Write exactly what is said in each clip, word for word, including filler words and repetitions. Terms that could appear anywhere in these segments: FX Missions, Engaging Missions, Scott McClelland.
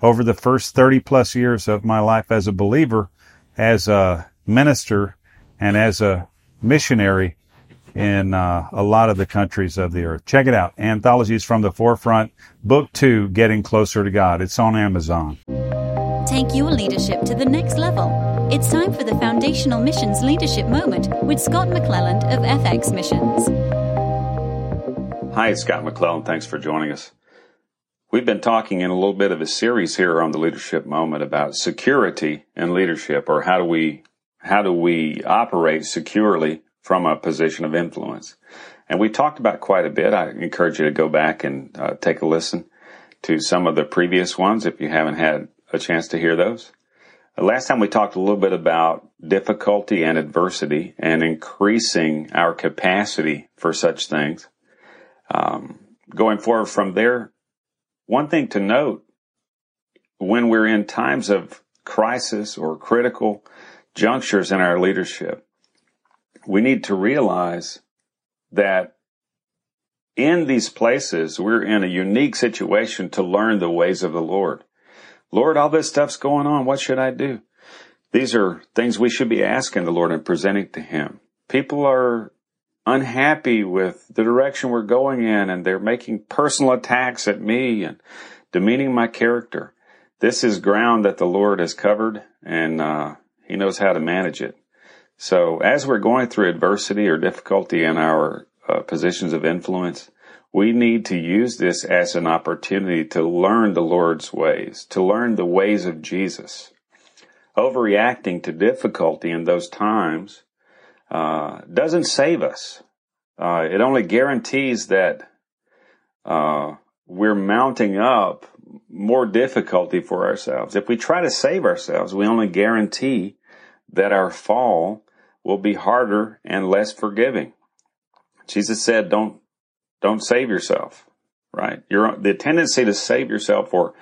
over the first thirty plus years of my life as a believer, as a minister, and as a missionary in uh, a lot of the countries of the earth. Check it out. Anthologies from the Forefront, Book two, Getting Closer to God. It's on Amazon. Take your leadership to the next level. It's time for the Foundational Missions Leadership Moment with Scott McClelland of F X Missions. Hi, it's Scott McClelland. Thanks for joining us. We've been talking in a little bit of a series here on the Leadership Moment about security and leadership, or how do we how do we operate securely from a position of influence. And we talked about quite a bit. I encourage you to go back and uh, take a listen to some of the previous ones if you haven't had a chance to hear those. Uh, last time we talked a little bit about difficulty and adversity and increasing our capacity for such things. Um, going forward from there, one thing to note, when we're in times of crisis or critical junctures in our leadership, we need to realize that in these places, we're in a unique situation to learn the ways of the Lord. Lord, all this stuff's going on. What should I do? These are things we should be asking the Lord and presenting to Him. People are unhappy with the direction we're going in, and they're making personal attacks at me and demeaning my character. This is ground that the Lord has covered, and uh, He knows how to manage it. So as we're going through adversity or difficulty in our uh, positions of influence, we need to use this as an opportunity to learn the Lord's ways, to learn the ways of Jesus. Overreacting to difficulty in those times uh, doesn't save us. Uh, it only guarantees that uh, we're mounting up more difficulty for ourselves. If we try to save ourselves, we only guarantee that our fall will be harder and less forgiving. Jesus said, don't, don't save yourself, right? Your, the tendency to save yourself or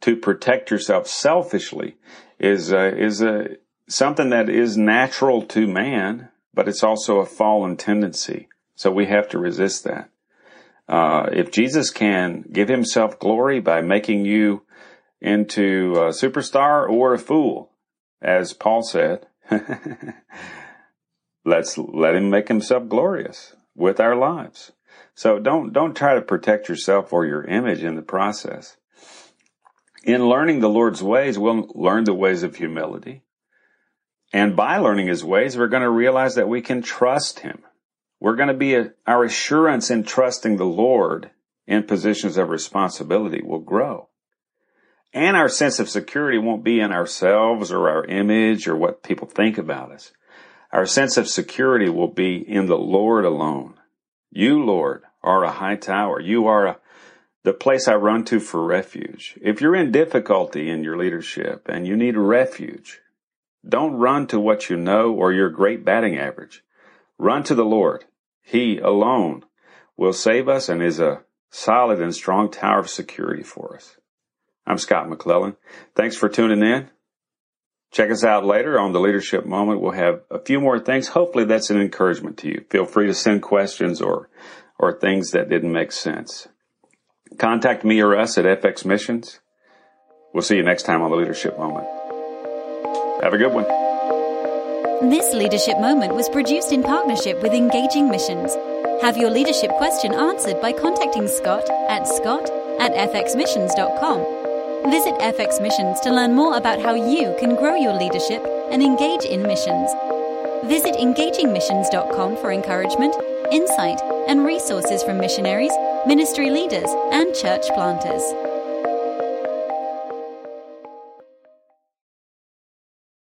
to protect yourself selfishly is, uh, is uh, something that is natural to man, but it's also a fallen tendency. So we have to resist that. Uh, if Jesus can give Himself glory by making you into a superstar or a fool, as Paul said, let's let Him make Himself glorious with our lives. So don't don't try to protect yourself or your image in the process. In learning the Lord's ways, we'll learn the ways of humility. And by learning His ways, we're going to realize that we can trust Him. We're going to be a, our assurance in trusting the Lord in positions of responsibility will grow. And our sense of security won't be in ourselves or our image or what people think about us. Our sense of security will be in the Lord alone. You, Lord, are a high tower. You are a, the place I run to for refuge. If you're in difficulty in your leadership and you need refuge, don't run to what you know or your great batting average. Run to the Lord. He alone will save us and is a solid and strong tower of security for us. I'm Scott McClelland. Thanks for tuning in. Check us out later on the Leadership Moment. We'll have a few more things. Hopefully that's an encouragement to you. Feel free to send questions or or things that didn't make sense. Contact me or us at F X Missions. We'll see you next time on the Leadership Moment. Have a good one. This Leadership Moment was produced in partnership with Engaging Missions. Have your leadership question answered by contacting Scott at scott at fxmissions.com. Visit F X Missions to learn more about how you can grow your leadership and engage in missions. Visit engaging missions dot com for encouragement, insight, and resources from missionaries, ministry leaders, and church planters.